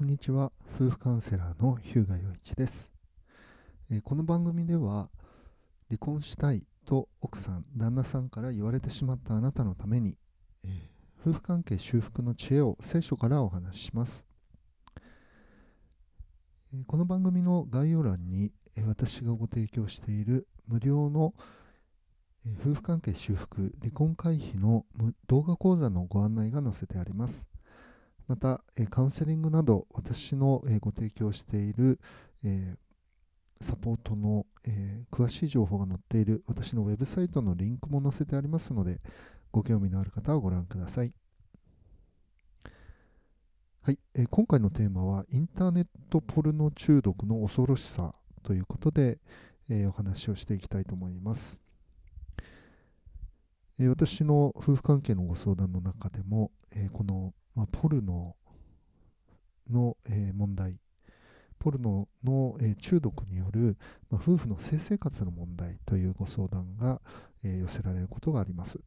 こんにちは、夫婦カウンセラーの日向陽一です。この番組では、離婚したいと奥さん、旦那さんから言われてしまったあなたのために、夫婦関係修復の知恵を聖書からお話しします。この番組の概要欄に私がご提供している無料の夫婦関係修復、離婚回避の動画講座のご案内が載せてあります。また、カウンセリングなど私のご提供しているサポートの詳しい情報が載っている私のウェブサイトのリンクも載せてありますので、ご興味のある方はご覧ください。はい、今回のテーマはインターネットポルノ中毒の恐ろしさということでお話をしていきたいと思います。私の夫婦関係のご相談の中でも、このポルノの問題、ポルノの中毒による夫婦の性生活の問題というご相談が寄せられることがあります。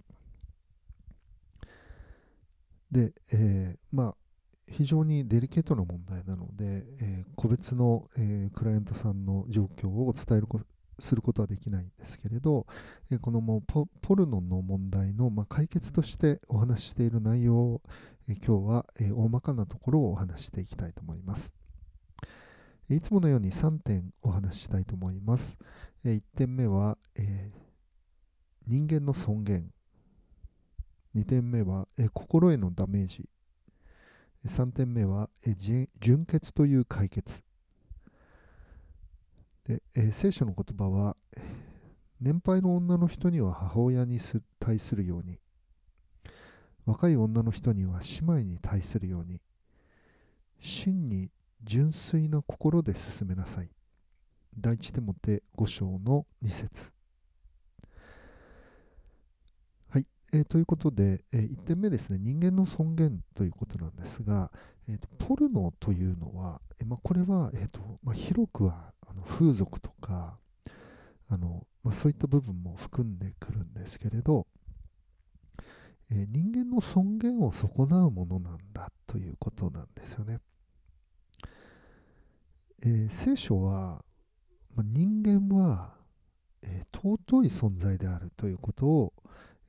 で、非常にデリケートな問題なので、個別のクライアントさんの状況をお伝えすることはできないんですけれど、このポルノの問題の解決としてお話ししている内容を今日は大まかなところをお話していきたいと思います。いつものように3点お話ししたいと思います。1点目は人間の尊厳、2点目は心へのダメージ、3点目は純潔という解決で、聖書の言葉は、年配の女の人には母親に対するように、若い女の人には姉妹に対するように、真に純粋な心で進めなさい。第一テモテ5章の2節。はい、ということで、1点目ですね、人間の尊厳ということなんですが、ポルノというのは、これは、広くは風俗とかそういった部分も含んでくるんですけれど、人間の尊厳を損なうものなんだということなんですよね。聖書は、人間は、尊い存在であるということを、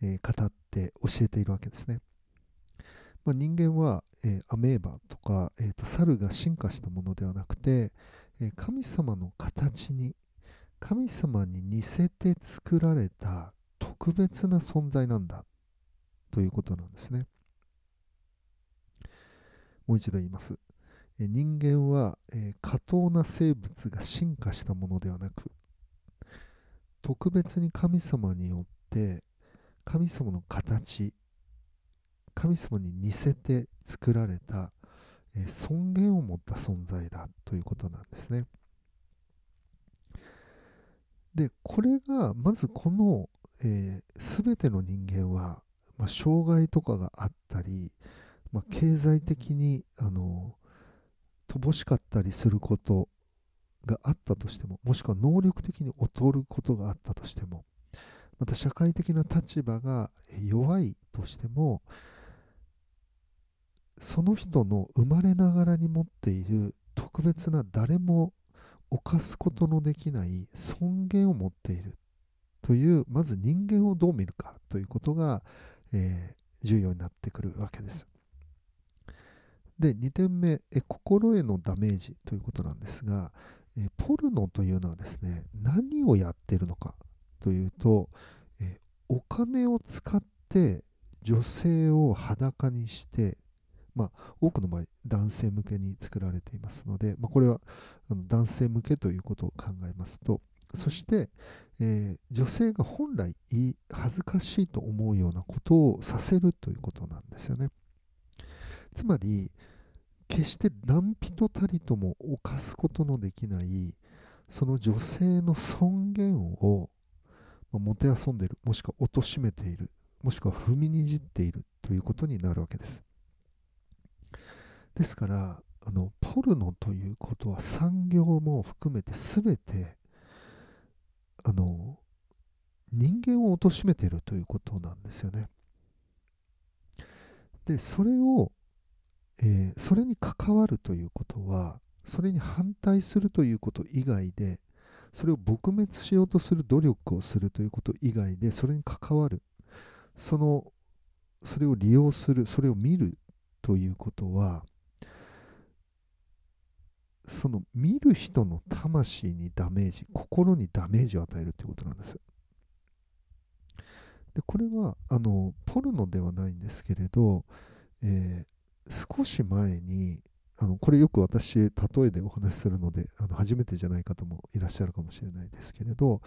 語って教えているわけですね。人間は、アメーバとか、猿が進化したものではなくて、神様の形に、神様に似せて作られた特別な存在なんだということなんですね。もう一度言います。人間は下等な生物が進化したものではなく、特別に神様によって神様の形、神様に似せて作られた尊厳を持った存在だということなんですね。で、これがまずこの全ての人間は、障害とかがあったり、経済的に乏しかったりすることがあったとしても、もしくは能力的に劣ることがあったとしても、また社会的な立場が弱いとしても、その人の生まれながらに持っている特別な、誰も犯すことのできない尊厳を持っているという、まず人間をどう見るかということが、重要になってくるわけです。で、2点目、心へのダメージということなんですが、ポルノというのはですね、何をやっているのかというと、お金を使って女性を裸にして、多くの場合男性向けに作られていますので、これは男性向けということを考えますと、そして、女性が本来恥ずかしいと思うようなことをさせるということなんですよね。つまり、決して何人たりとも犯すことのできないその女性の尊厳をもてあそんでいる、もしくは貶めている、もしくは踏みにじっているということになるわけです。ですから、ポルノということは産業も含めて全て人間を貶めているということなんですよね。で、それをそれに関わるということは、それに反対するということ以外で、それを撲滅しようとする努力をするということ以外で、それに関わる、それを利用する、それを見るということは、その見る人の魂にダメージ、心にダメージを与えるということなんです。でこれはポルノではないんですけれど、少し前にこれよく私例えでお話しするので初めてじゃない方もいらっしゃるかもしれないですけれど、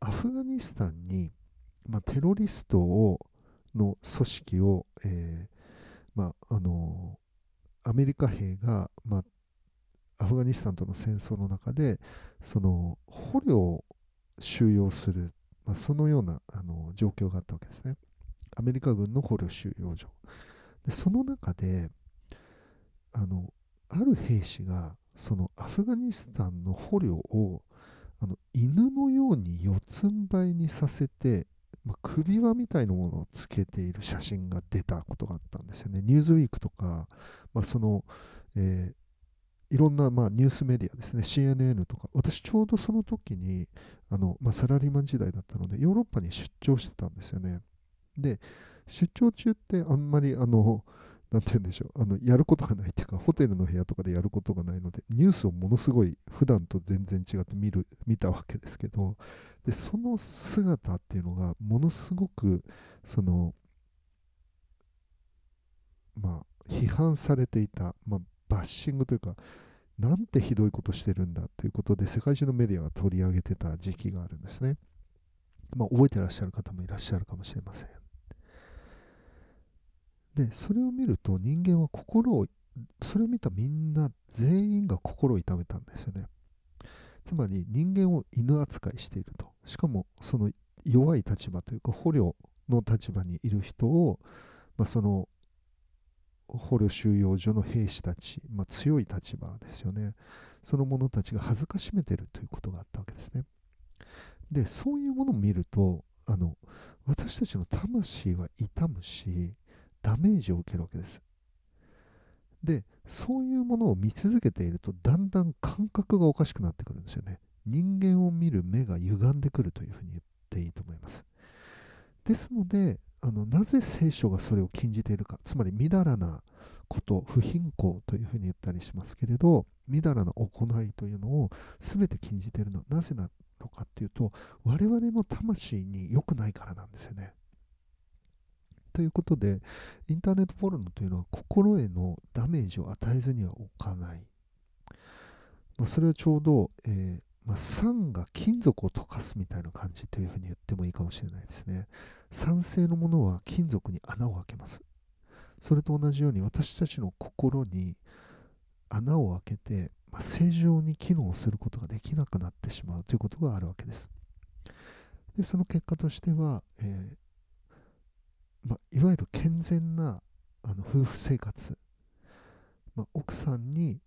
アフガニスタンに、テロリストの組織を、アメリカ兵が、アフガニスタンとの戦争の中でその捕虜を収容する、そのような状況があったわけですね。アメリカ軍の捕虜収容所で、その中である兵士がそのアフガニスタンの捕虜を犬のように四つん這いにさせて、首輪みたいなものをつけている写真が出たことがあったんですよね。ニューズウィークとか、いろんなニュースメディアですね、CNN とか、私ちょうどその時にサラリーマン時代だったのでヨーロッパに出張してたんですよね。で出張中ってあんまりなんて言うんでしょう、やることがないっていうか、ホテルの部屋とかでやることがないので、ニュースをものすごい普段と全然違って見たわけですけど、でその姿っていうのがものすごく批判されていた、バッシングというか、なんてひどいことしてるんだということで世界中のメディアが取り上げてた時期があるんですね。覚えてらっしゃる方もいらっしゃるかもしれません。でそれを見ると人間はそれを見たみんな全員が心を痛めたんですよね。つまり人間を犬扱いしていると。しかもその弱い立場というか捕虜の立場にいる人を、その捕虜収容所の兵士たち、強い立場ですよね。その者たちが辱めているということがあったわけですね。でそういうものを見ると私たちの魂は痛むし、ダメージを受けるわけです。で、そういうものを見続けていると、だんだん感覚がおかしくなってくるんですよね。人間を見る目が歪んでくるというふうに言っていいと思います。ですので、なぜ聖書がそれを禁じているか、つまりみだらなこと、不品行というふうに言ったりしますけれど、みだらな行いというのを全て禁じているのはなぜなのかというと、我々の魂に良くないからなんですよね。ということで、インターネットポルノというのは心へのダメージを与えずにはおかない。それはちょうど、酸が金属を溶かすみたいな感じというふうに言ってもいいかもしれないですね。酸性のものは金属に穴を開けます。それと同じように私たちの心に穴を開けて、正常に機能することができなくなってしまうということがあるわけです。でその結果としては、いわゆる健全な夫婦生活、奥さんに、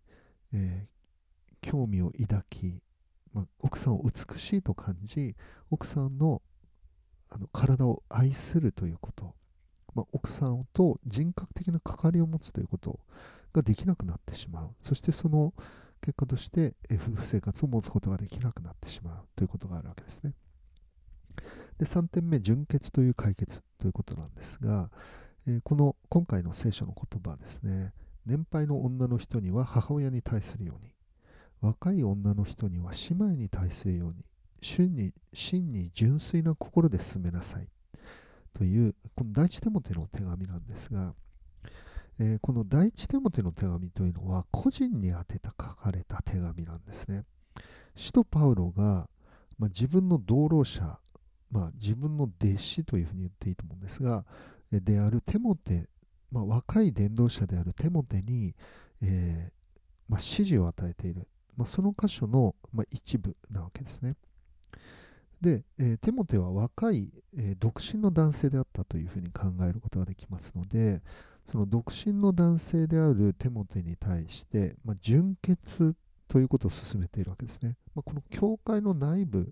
興味を抱き、奥さんを美しいと感じ、奥さんの、体を愛するということ、奥さんと人格的な関わりを持つということができなくなってしまう。そしてその結果として、夫婦生活を持つことができなくなってしまうということがあるわけですね。で3点目、純潔という解決ということなんですが、今回の聖書の言葉ですね、年配の女の人には母親に対するように、若い女の人には姉妹に対するように、真に純粋な心で進めなさいという、この第一テモテの手紙なんですが、この第一テモテの手紙というのは、個人に宛てた書かれた手紙なんですね。使徒パウロが、自分の同労者、自分の弟子というふうに言っていいと思うんですが、であるテモテ、若い伝道者であるテモテに、指示を与えている、その箇所の、一部なわけですね。で、テモテは若い、独身の男性であったというふうに考えることができますので、その独身の男性であるテモテに対して、純潔ということを進めているわけですね。この教会の内部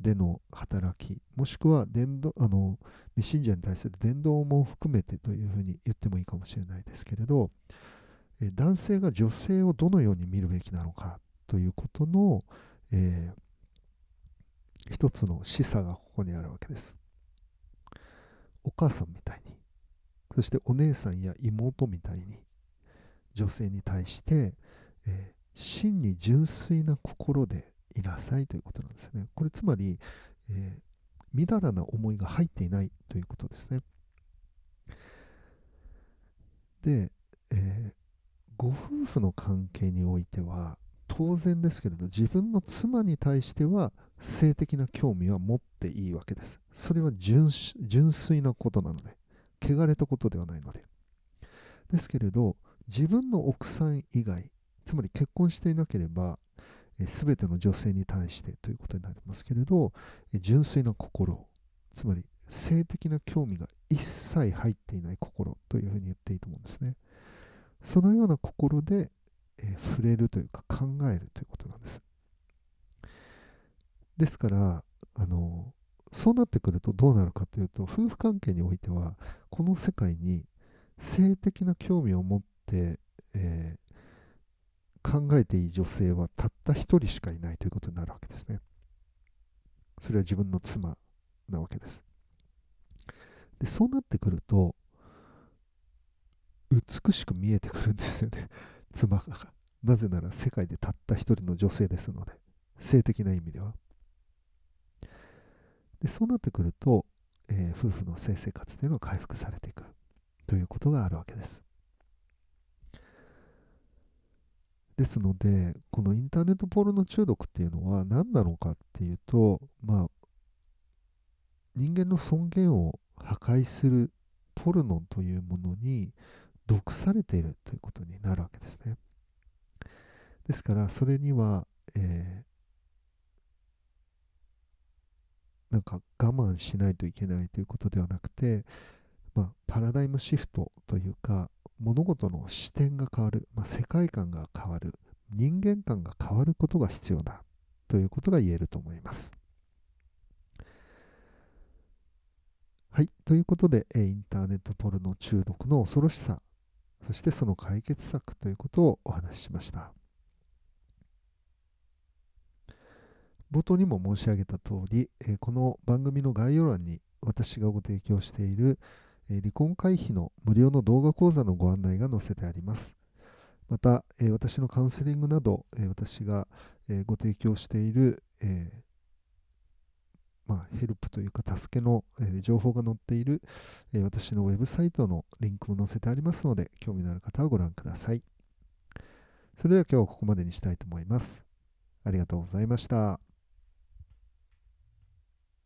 での働き、もしくは未信者に対する伝道も含めてというふうに言ってもいいかもしれないですけれど、男性が女性をどのように見るべきなのかということの、一つの示唆がここにあるわけです。お母さんみたいに、そしてお姉さんや妹みたいに、女性に対して、真に純粋な心でいなさいということなんですね。これつまり、みだらな思いが入っていないということですね。で、ご夫婦の関係においては当然ですけれど、自分の妻に対しては性的な興味は持っていいわけです。それは 純粋なことなので、汚れたことではないので。ですけれど、自分の奥さん以外、つまり結婚していなければ全ての女性に対してということになりますけれど、純粋な心、つまり性的な興味が一切入っていない心というふうに言っていいと思うんですね。そのような心で、触れるというか考えるということなんです。ですからそうなってくるとどうなるかというと、夫婦関係においてはこの世界に性的な興味を持って、考えていい女性はたった一人しかいないということになるわけですね。それは自分の妻なわけです。で、そうなってくると美しく見えてくるんですよね、妻が。なぜなら世界でたった一人の女性ですので、性的な意味では。で、そうなってくると、夫婦の性生活というのは回復されていくということがあるわけです。ですので、このインターネットポルノ中毒っていうのは何なのかっていうと、人間の尊厳を破壊するポルノというものに毒されているということになるわけですね。ですからそれには、なんか我慢しないといけないということではなくて、パラダイムシフトというか、物事の視点が変わる、世界観が変わる、人間観が変わることが必要だということが言えると思います。はい、ということで、インターネットポルノ中毒の恐ろしさ、そしてその解決策ということをお話ししました。冒頭にも申し上げた通り、この番組の概要欄に私がご提供している離婚回避の無料の動画講座のご案内が載せてあります。また、私のカウンセリングなど、私がご提供しているヘルプというか助けの情報が載っている私のウェブサイトのリンクも載せてありますので、興味のある方はご覧ください。それでは今日はここまでにしたいと思います。ありがとうございました。